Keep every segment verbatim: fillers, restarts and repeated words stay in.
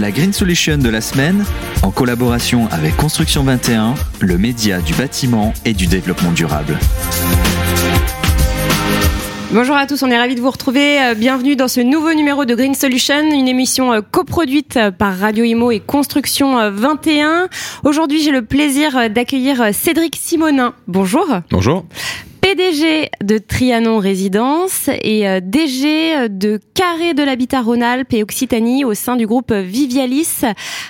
La Green Solution de la semaine, en collaboration avec Construction vingt et un, le média du bâtiment et du développement durable. Bonjour à tous, on est ravis de vous retrouver. Bienvenue dans ce nouveau numéro de Green Solution, une émission coproduite par Radio Imo et Construction vingt et un. Aujourd'hui, j'ai le plaisir d'accueillir Cédric Simonin. Bonjour. Bonjour. P D G de Trianon Résidence et D G de Carré de l'Habitat Rhône-Alpes et Occitanie au sein du groupe Vivialis.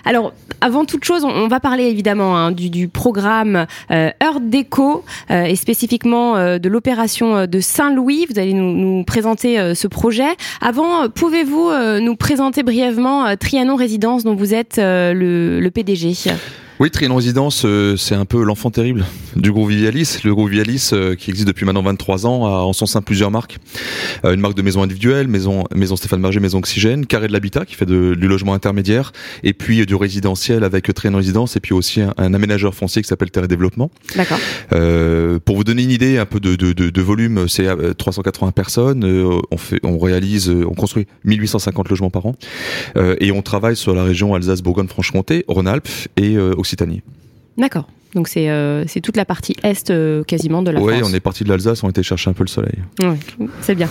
Alors, avant toute chose, on va parler évidemment hein, du, du programme euh, Art Deco euh, et spécifiquement euh, de l'opération de Saint-Louis. Vous allez nous, nous présenter euh, ce projet. Avant, pouvez-vous euh, nous présenter brièvement euh, Trianon Résidence dont vous êtes euh, le, le P D G ? Oui, Trianon Résidence, euh, c'est un peu l'enfant terrible du groupe Vivialis. Le groupe Vivialis, euh, qui existe depuis maintenant vingt-trois ans, a en son sein plusieurs marques. Euh, une marque de maison individuelle, maison, maison Stéphane Marger, maison Oxygène, Carré de l'Habitat, qui fait de, du logement intermédiaire, et puis euh, du résidentiel avec Trianon Résidence, et puis aussi un, un aménageur foncier qui s'appelle Terre et Développement. D'accord. Euh, pour vous donner une idée un peu de, de, de, de volume, c'est trois cent quatre-vingts personnes, euh, on fait, on réalise, euh, on construit mille huit cent cinquante logements par an, euh, et on travaille sur la région Alsace-Bourgogne-Franche-Comté, Rhône-Alpes et euh, Occitanie. D'accord, donc c'est, euh, c'est toute la partie est euh, quasiment de la ouais, France. Oui, on est parti de l'Alsace, on était chercher un peu le soleil. Oui, c'est bien.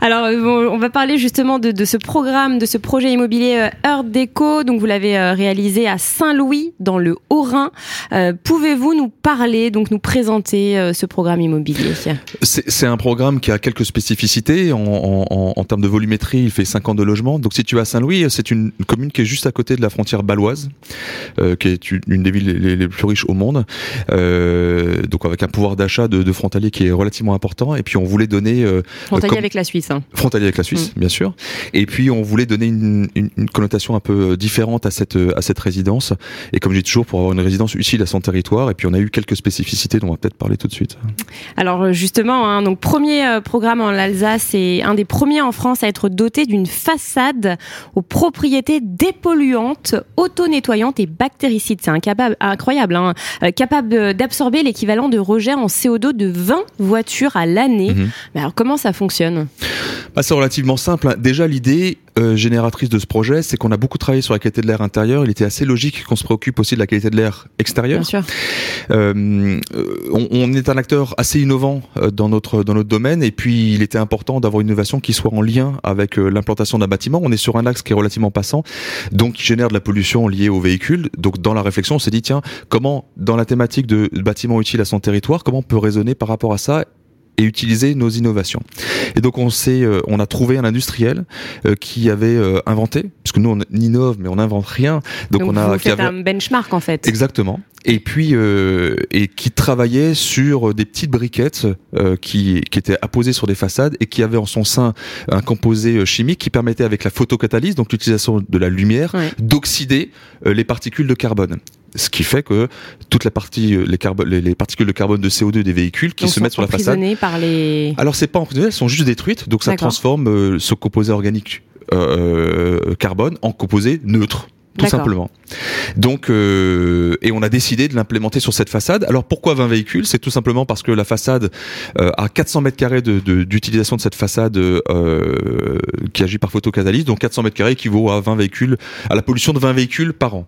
Alors, bon, on va parler justement de, de ce programme, de ce projet immobilier Art Deco. Donc, vous l'avez réalisé à Saint-Louis, dans le Haut-Rhin. Euh, pouvez-vous nous parler, donc nous présenter euh, ce programme immobilier ? C'est, c'est un programme qui a quelques spécificités. En, en, en, en termes de volumétrie, il fait cinquante-deux logements. Donc, situé à Saint-Louis, c'est une commune qui est juste à côté de la frontière baloise, euh, qui est une des villes les, les plus riches au monde. Euh, donc, avec un pouvoir d'achat de, de frontalier qui est relativement important. Et puis, on voulait donner... Euh, frontalier comme... avec la Suisse. Frontalier avec la Suisse, mmh. bien sûr. Et puis, on voulait donner une, une, une connotation un peu différente à cette, à cette résidence. Et comme je dis toujours, pour avoir une résidence utile à son territoire. Et puis, on a eu quelques spécificités dont on va peut-être parler tout de suite. Alors, justement, hein, donc, premier programme en Alsace et un des premiers en France à être doté d'une façade aux propriétés dépolluantes, auto-nettoyantes et bactéricides. C'est incapable, incroyable, hein, capable d'absorber l'équivalent de rejets en C O deux de vingt voitures à l'année. Mmh. Mais alors, comment ça fonctionne ? Bah, c'est relativement simple. Déjà, l'idée euh, génératrice de ce projet, c'est qu'on a beaucoup travaillé sur la qualité de l'air intérieur. Il était assez logique qu'on se préoccupe aussi de la qualité de l'air extérieur. Bien sûr. Euh, on, on est un acteur assez innovant dans notre dans notre domaine, et puis il était important d'avoir une innovation qui soit en lien avec l'implantation d'un bâtiment. On est sur un axe qui est relativement passant, donc qui génère de la pollution liée aux véhicules. Donc, dans la réflexion, on s'est dit tiens, comment dans la thématique de bâtiment utile à son territoire, comment on peut raisonner par rapport à ça et utiliser nos innovations. Et donc on s'est, euh, on a trouvé un industriel euh, qui avait euh, inventé, parce que nous on innove mais on n'invente rien. Donc, donc on a vous qui faites avait... un benchmark en fait. Exactement. Et puis euh, et qui travaillait sur des petites briquettes euh, qui qui étaient apposées sur des façades et qui avaient en son sein un composé chimique qui permettait avec la photocatalyse, donc l'utilisation de la lumière, ouais. d'oxyder euh, les particules de carbone. Ce qui fait que toute la partie les, carbo- les, les particules de carbone de C O deux des véhicules qui donc se mettent sur la façade. Par les... Alors c'est pas emprisonné, elles sont juste détruites, donc ça D'accord. transforme euh, ce composé organique euh, carbone en composé neutre. Tout D'accord. simplement. Donc, euh, et on a décidé de l'implémenter sur cette façade. Alors pourquoi vingt véhicules ? C'est tout simplement parce que la façade euh, à quatre cents mètres carrés de, de, d'utilisation de cette façade euh, qui agit par photocatalyse, donc quatre cents mètres carrés équivaut à vingt véhicules, à la pollution de vingt véhicules par an.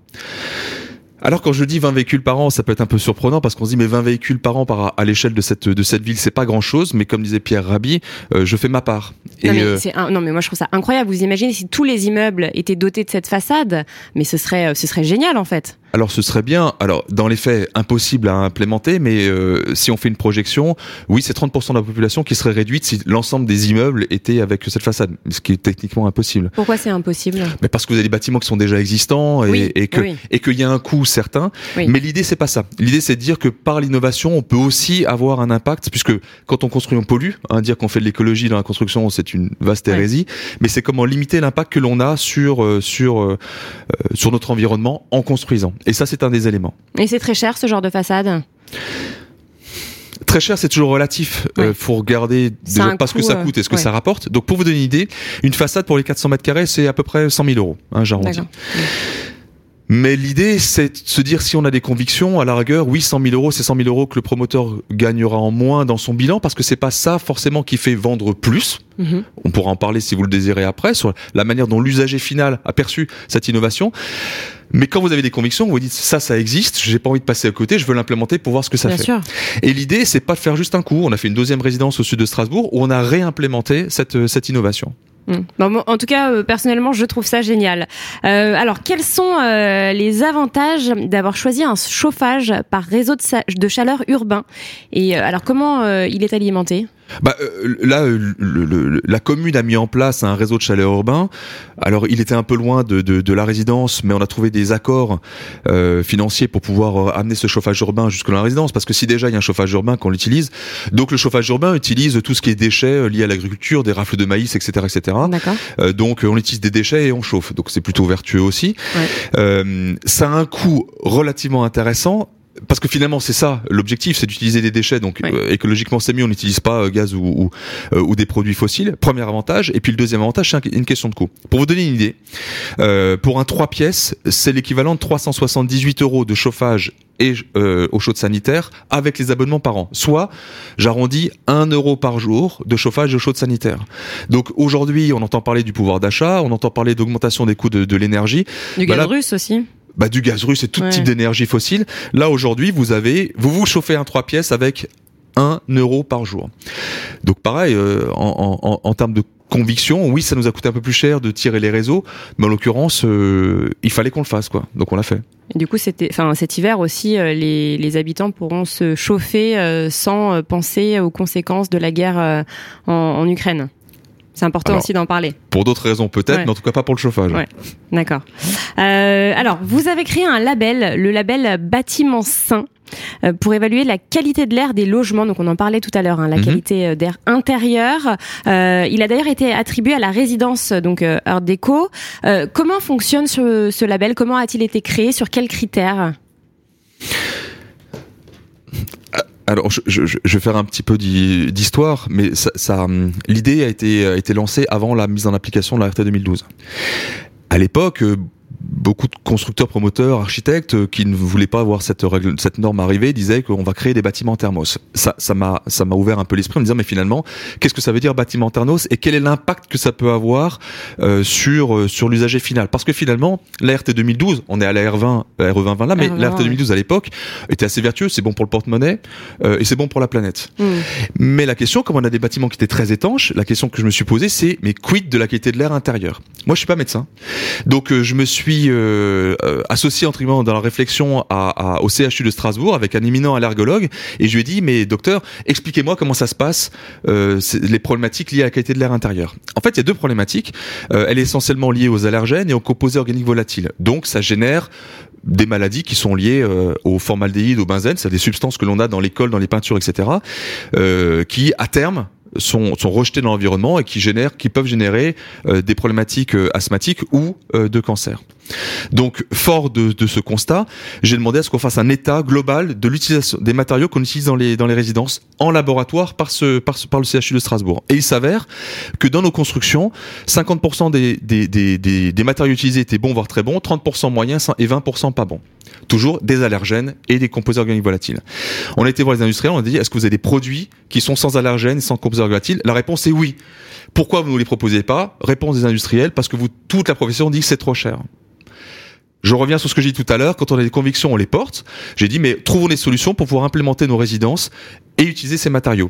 Alors quand je dis vingt véhicules par an, ça peut être un peu surprenant parce qu'on se dit mais vingt véhicules par an par à l'échelle de cette de cette ville, c'est pas grand-chose, mais comme disait Pierre Rabhi, euh, je fais ma part. Et non mais, euh... c'est un... non mais moi je trouve ça incroyable. Vous imaginez si tous les immeubles étaient dotés de cette façade, mais ce serait ce serait génial en fait. Alors ce serait bien, alors dans les faits impossible à implémenter, mais euh, si on fait une projection, oui c'est trente pour cent de la population qui serait réduite si l'ensemble des immeubles était avec cette façade, ce qui est techniquement impossible. Pourquoi c'est impossible ? Mais parce que vous avez des bâtiments qui sont déjà existants et, oui, et que oui. et qu'il y a un coût certain, oui. mais l'idée c'est pas ça. L'idée c'est de dire que par l'innovation on peut aussi avoir un impact, puisque quand on construit on pollue, hein, dire qu'on fait de l'écologie dans la construction c'est une vaste hérésie, oui. mais c'est comment limiter l'impact que l'on a sur, euh, sur, euh, sur notre environnement en construisant. Et ça, c'est un des éléments. Et c'est très cher, ce genre de façade ? Très cher, c'est toujours relatif. Il ouais. euh, faut regarder déjà pas ce que ça coûte et ce que ouais. ça rapporte. Donc, pour vous donner une idée, une façade pour les quatre cents mètres carrés, c'est à peu près cent mille euros, hein, j'arrondis. Mais l'idée, c'est de se dire, si on a des convictions, à la rigueur, oui, cent mille euros, c'est cent mille euros que le promoteur gagnera en moins dans son bilan, parce que c'est pas ça forcément qui fait vendre plus. Mmh. On pourra en parler si vous le désirez après, sur la manière dont l'usager final a perçu cette innovation. Mais quand vous avez des convictions, vous vous dites, ça, ça existe, j'ai pas envie de passer à côté, je veux l'implémenter pour voir ce que ça Bien fait. Sûr. Et l'idée, c'est pas de faire juste un coup. On a fait une deuxième résidence au sud de Strasbourg où on a réimplémenté cette, cette innovation. Hum. Bon, en tout cas, euh, personnellement, je trouve ça génial. Euh, alors, quels sont euh, les avantages d'avoir choisi un chauffage par réseau de, sa- de chaleur urbain ? Et euh, alors, comment euh, il est alimenté ? Bah euh, là, euh, le, le, la commune a mis en place un réseau de chaleur urbain. Alors, il était un peu loin de, de, de la résidence, mais on a trouvé des accords euh, financiers pour pouvoir amener ce chauffage urbain jusque dans la résidence. Parce que si déjà il y a un chauffage urbain, qu'on l'utilise. Donc, le chauffage urbain utilise tout ce qui est déchets liés à l'agriculture, des rafles de maïs, et cetera, et cetera. D'accord. Euh, donc, on utilise des déchets et on chauffe. Donc, c'est plutôt vertueux aussi. Ouais. Euh, ça a un coût relativement intéressant. Parce que finalement, c'est ça l'objectif, c'est d'utiliser des déchets. Donc oui. euh, écologiquement, c'est mieux. On n'utilise pas euh, gaz ou, ou, euh, ou des produits fossiles. Premier avantage. Et puis le deuxième avantage, c'est une question de coût. Pour vous donner une idée, euh, pour un trois pièces, c'est l'équivalent de trois cent soixante-dix-huit euros de chauffage et euh, eau chaude sanitaire avec les abonnements par an. Soit, j'arrondis un euro par jour de chauffage et eau chaude sanitaire. Donc aujourd'hui, on entend parler du pouvoir d'achat, on entend parler d'augmentation des coûts de, de l'énergie. Du bah, gaz là, russe aussi. Bah, du gaz russe et tout ouais. type d'énergie fossile. Là, aujourd'hui, vous avez, vous vous chauffez un trois pièces avec un euro par jour. Donc, pareil, euh, en, en, en termes de conviction, oui, ça nous a coûté un peu plus cher de tirer les réseaux, mais en l'occurrence, euh, il fallait qu'on le fasse, quoi. Donc, on l'a fait. Et du coup, c'était, enfin, cet hiver aussi, euh, les, les habitants pourront se chauffer euh, sans penser aux conséquences de la guerre euh, en, en Ukraine. C'est important alors, aussi d'en parler. Pour d'autres raisons peut-être, ouais. mais en tout cas pas pour le chauffage. Ouais. D'accord. Euh, alors, vous avez créé un label, le label Bâtiment Sain, euh, pour évaluer la qualité de l'air des logements. Donc on en parlait tout à l'heure, hein, la mm-hmm. qualité d'air intérieur. Euh, il a d'ailleurs été attribué à la résidence donc euh, Art Deco. Euh, comment fonctionne ce, ce label ? Comment a-t-il été créé ? Sur quels critères ? Alors, je, je, je vais faire un petit peu d'histoire, mais ça, ça, l'idée a été, a été lancée avant la mise en application de la R T deux mille douze. À l'époque, beaucoup de constructeurs, promoteurs, architectes qui ne voulaient pas voir cette règle, cette norme arriver, disaient qu'on va créer des bâtiments thermos. Ça, ça m'a, ça m'a ouvert un peu l'esprit en me disant mais finalement, qu'est-ce que ça veut dire bâtiment thermos et quel est l'impact que ça peut avoir euh, sur euh, sur l'usager final ? Parce que finalement, la R T deux mille douze, on est à la R vingt, la R E vingt vingt là, mais R vingt, la R T deux mille douze à l'époque était assez vertueuse, c'est bon pour le porte-monnaie euh, et c'est bon pour la planète. Mmh. Mais la question, comme on a des bâtiments qui étaient très étanches, la question que je me suis posée, c'est mais quid de la qualité de l'air intérieur ? Moi, je suis pas médecin, donc euh, je me suis Euh, euh, associé entre guillemets dans la réflexion à, à, au C H U de Strasbourg avec un éminent allergologue et je lui ai dit mais docteur, expliquez-moi comment ça se passe euh, les problématiques liées à la qualité de l'air intérieur. En fait il y a deux problématiques, euh, elle est essentiellement liée aux allergènes et aux composés organiques volatiles, donc ça génère des maladies qui sont liées euh, au formaldéhyde, au benzène, c'est des substances que l'on a dans les cols, dans les peintures, et cetera euh, qui à terme sont, sont rejetés dans l'environnement et qui génèrent, qui peuvent générer euh, des problématiques euh, asthmatiques ou euh, de cancer. Donc, fort de, de ce constat, j'ai demandé à ce qu'on fasse un état global de l'utilisation des matériaux qu'on utilise dans les, dans les résidences en laboratoire par ce, par ce, par le C H U de Strasbourg. Et il s'avère que dans nos constructions, cinquante pour cent des, des, des, des, des matériaux utilisés étaient bons, voire très bons, trente pour cent moyens et vingt pour cent pas bons. Toujours des allergènes et des composés organiques volatiles. On a été voir les industriels, on a dit, est-ce que vous avez des produits qui sont sans allergènes et sans composés organiques volatiles ? La réponse est oui. Pourquoi vous ne nous les proposez pas ? Réponse des industriels, parce que vous, toute la profession dit que c'est trop cher. Je reviens sur ce que j'ai dit tout à l'heure, quand on a des convictions, on les porte. J'ai dit, mais trouvons des solutions pour pouvoir implémenter nos résidences et utiliser ces matériaux.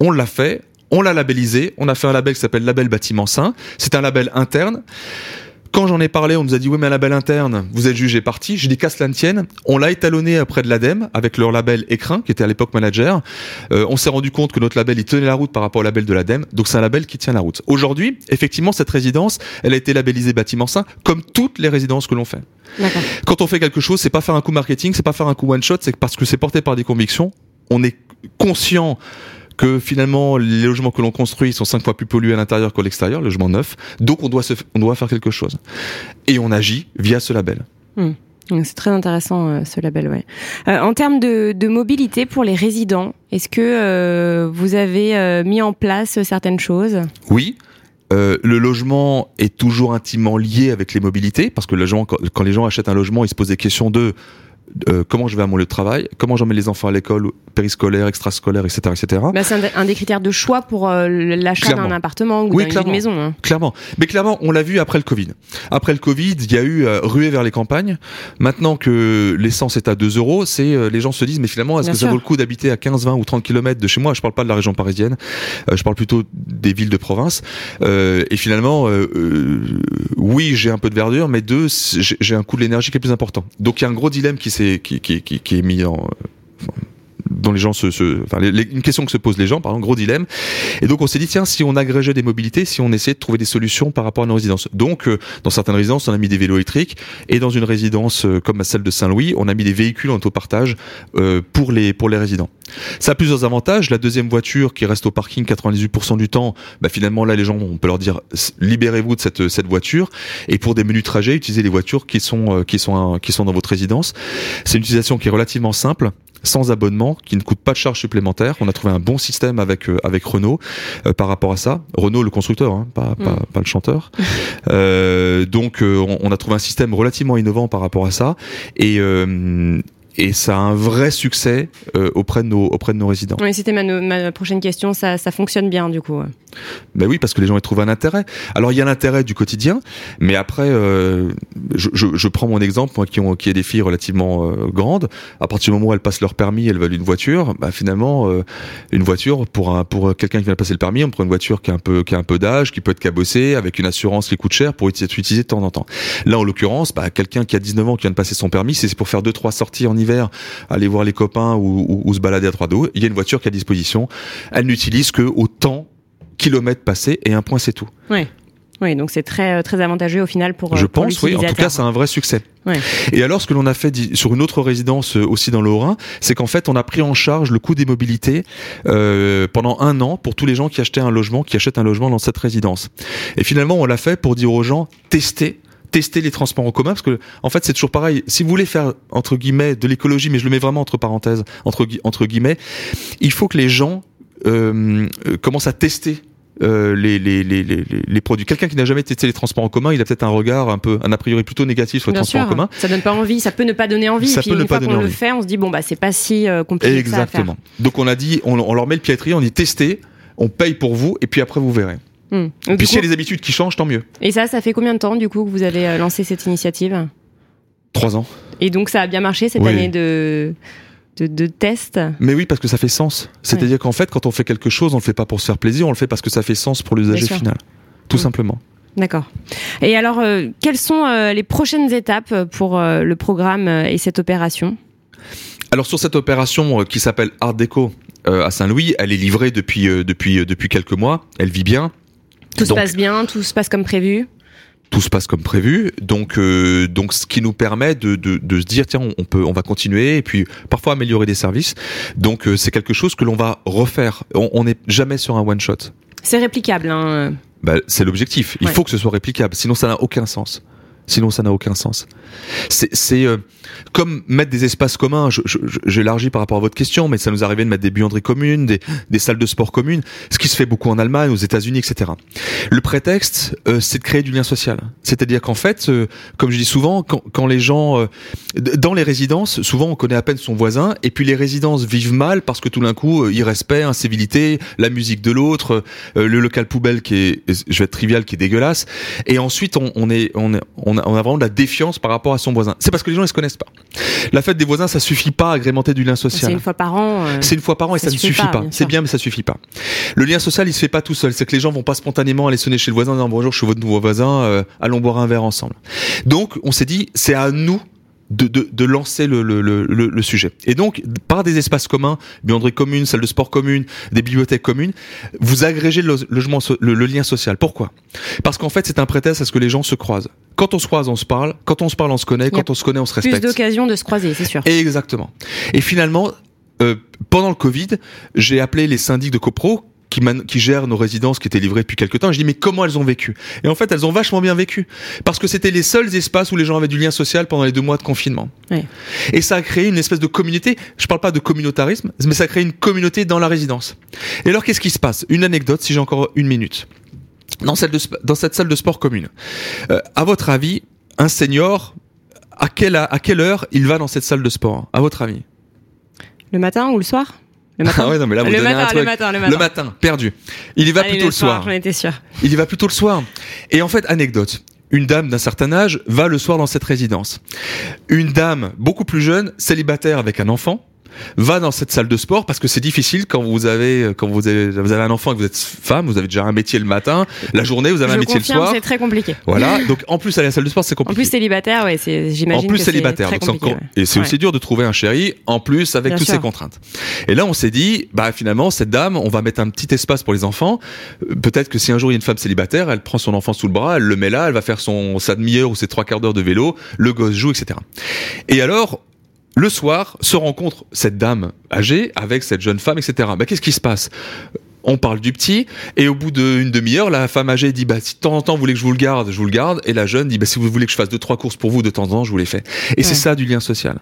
On l'a fait, on l'a labellisé, on a fait un label qui s'appelle Label Bâtiment Sain. C'est un label interne. Quand j'en ai parlé, on nous a dit, oui, mais un label interne, vous êtes jugé parti. J'ai dit, qu'à cela ne tienne. On l'a étalonné auprès de l'ADEME avec leur label Écrin, qui était à l'époque manager. Euh, on s'est rendu compte que notre label, il tenait la route par rapport au label de l'ADEME. Donc, c'est un label qui tient la route. Aujourd'hui, effectivement, cette résidence, elle a été labellisée bâtiment sain, comme toutes les résidences que l'on fait. D'accord. Quand on fait quelque chose, c'est pas faire un coup marketing, c'est pas faire un coup one shot, c'est parce que c'est porté par des convictions. On est conscient que finalement les logements que l'on construit sont cinq fois plus pollués à l'intérieur qu'à l'extérieur, logement neuf, donc on doit, se, on doit faire quelque chose. Et on agit via ce label. Mmh. C'est très intéressant euh, ce label. Ouais. Euh, en termes de, de mobilité pour les résidents, est-ce que euh, vous avez euh, mis en place certaines choses ? Oui. Euh, le logement est toujours intimement lié avec les mobilités, parce que le gens, quand, quand les gens achètent un logement, ils se posent des questions de euh, comment je vais à mon lieu de travail, comment j'emmène les enfants à l'école, périscolaire, extrascolaire, et cetera, et cetera. Bah, c'est un, de, un des critères de choix pour euh, l'achat clairement. d'un appartement ou oui, d'une maison. Hein. Clairement, mais clairement, on l'a vu après le Covid. Après le Covid, il y a eu euh, ruée vers les campagnes. Maintenant que l'essence est à deux euros, c'est euh, les gens se disent mais finalement est-ce Bien que sûr. ça vaut le coup d'habiter à quinze, vingt ou trente kilomètres de chez moi ? Je parle pas de la région parisienne, euh, je parle plutôt des villes de province. Euh, et finalement, euh, euh, oui, j'ai un peu de verdure, mais deux, j'ai, j'ai un coût de l'énergie qui est plus important. Donc il y a un gros dilemme qui s'est qui qui qui, qui est mis en dont les gens se, se enfin les, les, une question que se posent les gens, par exemple, gros dilemme. Et donc on s'est dit tiens, si on agrégeait des mobilités, si on essayait de trouver des solutions par rapport à nos résidences. Donc euh, dans certaines résidences on a mis des vélos électriques, et dans une résidence euh, comme celle de Saint-Louis, on a mis des véhicules en autopartage euh, pour les pour les résidents. Ça a plusieurs avantages. La deuxième voiture qui reste au parking quatre-vingt-dix-huit pour cent du temps, bah finalement là les gens, on peut leur dire libérez-vous de cette cette voiture, et pour des menus trajets utilisez les voitures qui sont euh, qui sont euh, qui sont dans votre résidence. C'est une utilisation qui est relativement simple, sans abonnement, qui ne coûte pas de charges supplémentaires. On a trouvé un bon système avec euh, avec Renault euh, par rapport à ça. Renault le constructeur, hein, pas, mmh. pas pas le chanteur. euh, donc euh, on, on a trouvé un système relativement innovant par rapport à ça, et euh, et ça a un vrai succès euh, auprès de nos auprès de nos résidents. Oui, c'était ma, ma prochaine question. Ça ça fonctionne bien du coup. Ben oui, parce que les gens y trouvent un intérêt. Alors il y a l'intérêt du quotidien, mais après, euh, je, je, je prends mon exemple, moi qui, ont, qui ai des filles relativement euh, grandes. À partir du moment où elles passent leur permis, elles veulent une voiture. Bah finalement, euh, une voiture pour un, pour quelqu'un qui vient de passer le permis, on prend une voiture qui a un peu qui a un peu d'âge, qui peut être cabossée, avec une assurance qui coûte cher, pour être utilisée de temps en temps. Là, en l'occurrence, bah, quelqu'un qui a dix-neuf ans qui vient de passer son permis, c'est pour faire deux trois sorties en hiver, aller voir les copains ou, ou, ou se balader à trois dos. Il y a une voiture qui est à disposition. Elle n'utilise que autant kilomètres passés et un point, c'est tout. Oui. Oui, donc c'est très très avantageux au final pour. Je pour pense, oui. En tout cas, c'est un vrai succès. Ouais. Et alors, ce que l'on a fait sur une autre résidence aussi dans le Haut-Rhin, c'est qu'en fait, on a pris en charge le coût des mobilités euh, pendant un an pour tous les gens qui achetaient un logement, qui achètent un logement dans cette résidence. Et finalement, on l'a fait pour dire aux gens testez. Tester les transports en commun, parce que en fait c'est toujours pareil. Si vous voulez faire entre guillemets de l'écologie, mais je le mets vraiment entre parenthèses, entre gui- entre guillemets, il faut que les gens euh, euh, commencent à tester euh, les, les les les les produits. Quelqu'un qui n'a jamais testé les transports en commun, il a peut-être un regard un peu un a priori plutôt négatif sur les Bien transports sûr. en commun. Ça donne pas envie, ça peut ne pas donner envie. Ça puis peut une ne fois pas qu'on envie. le fait, on se dit bon bah c'est pas si euh, compliqué. Exactement. Que ça à faire. Donc on a dit, on, on leur met le pied à l'étrier, on dit testez, on paye pour vous et puis après vous verrez. Hum. Et puis s'il y a des habitudes qui changent, tant mieux. Et ça, ça fait combien de temps du coup que vous avez euh, lancé cette initiative ? Trois ans. Et donc ça a bien marché cette oui. année de... De, de tests. Mais oui, parce que ça fait sens. C'est-à-dire ouais. qu'en fait, quand on fait quelque chose, on le fait pas pour se faire plaisir, on le fait parce que ça fait sens pour l'usager final. Tout hum. simplement. D'accord. Et alors, euh, quelles sont euh, les prochaines étapes pour euh, le programme euh, et cette opération ? Alors sur cette opération euh, qui s'appelle Art Deco euh, à Saint-Louis, elle est livrée depuis, euh, depuis, euh, depuis quelques mois, elle vit bien. Tout donc, se passe bien, tout se passe comme prévu. Tout se passe comme prévu, donc euh, donc ce qui nous permet de de, de se dire tiens on, on peut on va continuer et puis parfois améliorer des services. Donc euh, c'est quelque chose que l'on va refaire. On n'est jamais sur un one shot. C'est réplicable. Hein. Bah, c'est l'objectif. Il ouais. faut que ce soit réplicable, sinon ça n'a aucun sens. Sinon, ça n'a aucun sens. C'est, c'est euh, comme mettre des espaces communs. Je, je, je, j'élargis par rapport à votre question, mais ça nous arrivait de mettre des buanderies communes, des, des salles de sport communes, ce qui se fait beaucoup en Allemagne, aux États-Unis, et cetera. Le prétexte, euh, c'est de créer du lien social. C'est-à-dire qu'en fait, euh, comme je dis souvent, quand, quand les gens euh, dans les résidences, souvent on connaît à peine son voisin, et puis les résidences vivent mal parce que tout d'un coup, euh, irrespect, incivilité, la musique de l'autre, euh, le local poubelle qui est, je vais être trivial, qui est dégueulasse, et ensuite on, on est, on, on on a vraiment de la défiance par rapport à son voisin. C'est parce que les gens ils se connaissent pas. La fête des voisins, ça suffit pas à agrémenter du lien social. C'est une fois par an. Euh, c'est une fois par an et ça, ça ne suffit pas. pas. Bien c'est sûr. bien, mais ça suffit pas. Le lien social, il se fait pas tout seul. C'est que les gens vont pas spontanément aller sonner chez le voisin en disant bonjour, je suis votre nouveau voisin, euh, allons boire un verre ensemble. Donc, on s'est dit, c'est à nous de, de, de lancer le, le, le, le, le sujet. Et donc, par des espaces communs, buanderies communes, salles de sport communes, des bibliothèques communes, vous agrégez le, logement, le, le lien social. Pourquoi ? Parce qu'en fait, c'est un prétexte à ce que les gens se croisent. Quand on se croise, on se parle. Quand on se parle, on se connaît. Quand on se connaît, on se respecte. Plus d'occasions de se croiser, c'est sûr. Et exactement. Et finalement, euh, pendant le Covid, j'ai appelé les syndics de copro qui, man- qui gèrent nos résidences qui étaient livrées depuis quelques temps. Et je dis mais comment elles ont vécu ? Et en fait, elles ont vachement bien vécu parce que c'était les seuls espaces où les gens avaient du lien social pendant les deux mois de confinement. Oui. Et ça a créé une espèce de communauté. Je parle pas de communautarisme, mais ça a créé une communauté dans la résidence. Et alors, qu'est-ce qui se passe ? Une anecdote, si j'ai encore une minute. dans, celle de, dans cette salle de sport commune. Euh, à votre avis, un senior, à quelle, à quelle heure il va dans cette salle de sport, à votre avis? Le matin ou le soir? Le matin. Ah ouais, non, mais là, vous le, matin, un truc. le matin, le matin, le matin. Perdu. Il y va Allez, plutôt le soir. J'en étais sûr. Il y va plutôt le soir. Et en fait, anecdote. Une dame d'un certain âge va le soir dans cette résidence. Une dame beaucoup plus jeune, célibataire avec un enfant, va dans cette salle de sport parce que c'est difficile quand vous avez quand vous avez, vous avez un enfant et que vous êtes femme, vous avez déjà un métier le matin, la journée vous avez un métier le soir. Je confirme, c'est très compliqué. Voilà, donc en plus aller à la salle de sport c'est compliqué. En plus célibataire, ouais, c'est j'imagine. En plus que célibataire, c'est très donc, compliqué, ouais. Et c'est ouais. aussi dur de trouver un chéri en plus avec Bien toutes sûr. ces contraintes. Et là on s'est dit, bah finalement cette dame, on va mettre un petit espace pour les enfants. Peut-être que si un jour il y a une femme célibataire, elle prend son enfant sous le bras, elle le met là, elle va faire son sa demi-heure ou ses trois quarts d'heure de vélo, le gosse joue, et cetera. Et alors le soir, se rencontre cette dame âgée avec cette jeune femme, et cetera. Bah, qu'est-ce qui se passe ? On parle du petit, et au bout d'une demi-heure, la femme âgée dit, bah, si de temps en temps vous voulez que je vous le garde, je vous le garde, et la jeune dit, bah, si vous voulez que je fasse deux, trois courses pour vous de temps en temps, je vous les fais. Et ouais. c'est ça, du lien social.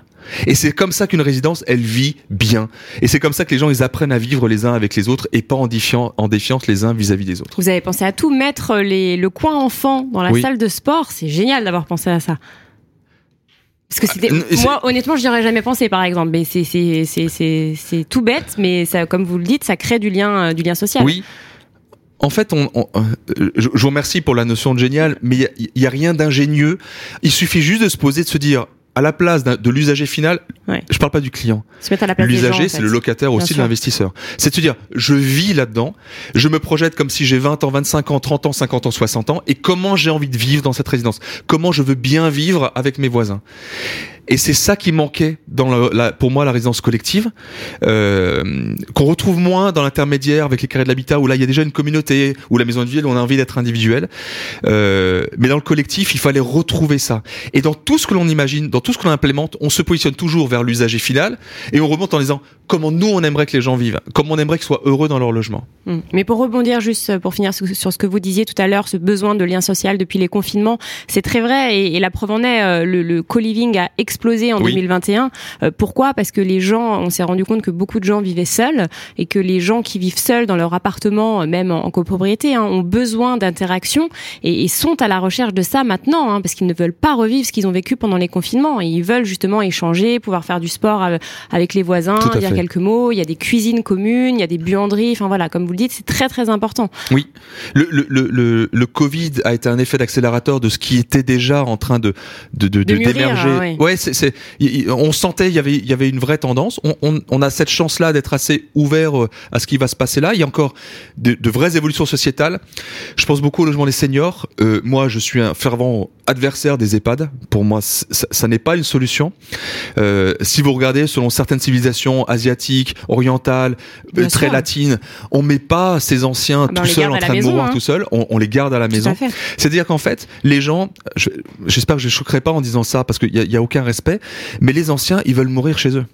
Et c'est comme ça qu'une résidence, elle vit bien. Et c'est comme ça que les gens, ils apprennent à vivre les uns avec les autres, et pas en, défiant, en défiance les uns vis-à-vis des autres. Vous avez pensé à tout, mettre les, le coin enfant dans la oui. salle de sport, c'est génial d'avoir pensé à ça. Parce que c'était, moi honnêtement je n'y aurais jamais pensé par exemple, mais c'est c'est c'est c'est c'est tout bête, mais ça, comme vous le dites, ça crée du lien euh, du lien social. Oui. En fait, on, on, euh, je vous remercie pour la notion de génial, mais il y, y a rien d'ingénieux. Il suffit juste de se poser, de se dire à la place de l'usager final, ouais. je parle pas du client. Se mettre à la place l'usager, des gens, en fait. C'est le locataire Bien aussi, sûr. de l'investisseur. C'est de se dire, je vis là-dedans, je me projette comme si j'ai vingt ans, vingt-cinq ans, trente ans, cinquante ans, soixante ans, et comment j'ai envie de vivre dans cette résidence? Comment je veux bien vivre avec mes voisins? Et c'est ça qui manquait dans la, la, pour moi, la résidence collective, euh, qu'on retrouve moins dans l'intermédiaire avec les carrés de l'habitat, où là il y a déjà une communauté, où la maison de ville, on a envie d'être individuel, euh, mais dans le collectif il fallait retrouver ça. Et dans tout ce que l'on imagine, dans tout ce qu'on implémente, on se positionne toujours vers l'usager final, et on remonte en disant comment nous on aimerait que les gens vivent, comment on aimerait qu'ils soient heureux dans leur logement. Mmh. Mais pour rebondir juste, pour finir sur ce que vous disiez tout à l'heure, ce besoin de lien social depuis les confinements, c'est très vrai, et, et la preuve en est, le, le co-living a explosé en oui. deux mille vingt et un. Euh, pourquoi ? Parce que les gens, on s'est rendu compte que beaucoup de gens vivaient seuls, et que les gens qui vivent seuls dans leur appartement, même en, en copropriété, hein, ont besoin d'interaction, et, et sont à la recherche de ça maintenant, hein, parce qu'ils ne veulent pas revivre ce qu'ils ont vécu pendant les confinements. Et ils veulent justement échanger, pouvoir faire du sport avec les voisins, dire fait. quelques mots. Il y a des cuisines communes, il y a des buanderies. Enfin voilà, comme vous le dites, c'est très très important. Oui, le, le, le, le, le Covid a été un effet d'accélérateur de ce qui était déjà en train de, de, de, de, de mûrir, d'émerger. Hein, ouais. Ouais, C'est, c'est, on sentait il y avait il y avait une vraie tendance. On, on, on a cette chance là d'être assez ouvert à ce qui va se passer là. Il y a encore de, de vraies évolutions sociétales. Je pense beaucoup au logement des seniors. Euh, moi, je suis un fervent adversaire des EHPAD. Pour moi, ça, ça n'est pas une solution. Euh, si vous regardez selon certaines civilisations asiatiques, orientales, Bien très sûr. latines, on met pas ces anciens ah ben tout seuls en train maison, de mourir hein. tout seuls. On, on les garde à la maison. C'est-à-dire qu'en fait, les gens, je, j'espère que je ne choquerai pas en disant ça parce qu'il y a, y a aucun respect. Mais les anciens, ils veulent mourir chez eux.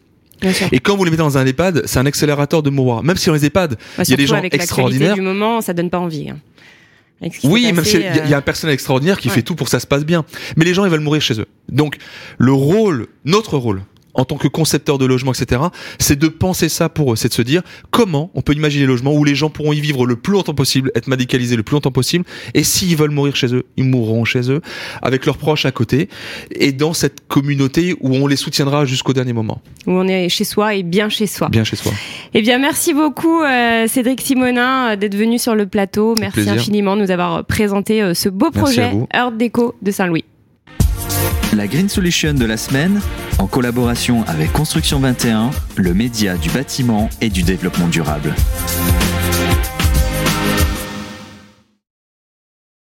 Et quand vous les mettez dans un EHPAD, c'est un accélérateur de mourir. Même si dans les EHPAD, il y a des gens avec extraordinaires. Du moment, ça donne pas envie. Hein. Oui, même s'il euh... y a un personnel extraordinaire qui ouais. fait tout pour que ça se passe bien. Mais les gens, ils veulent mourir chez eux. Donc, le rôle, notre rôle, en tant que concepteur de logement, et cetera, c'est de penser ça pour eux, c'est de se dire comment on peut imaginer des logements où les gens pourront y vivre le plus longtemps possible, être médicalisés le plus longtemps possible, et s'ils veulent mourir chez eux, ils mourront chez eux, avec leurs proches à côté, et dans cette communauté où on les soutiendra jusqu'au dernier moment. Où on est chez soi et bien chez soi. Bien chez soi. Eh bien, merci beaucoup euh, Cédric Simonin d'être venu sur le plateau. Merci infiniment de nous avoir présenté euh, ce beau projet Art Deco de Saint-Louis. La Green Solution de la semaine, en collaboration avec Construction vingt et un, le média du bâtiment et du développement durable.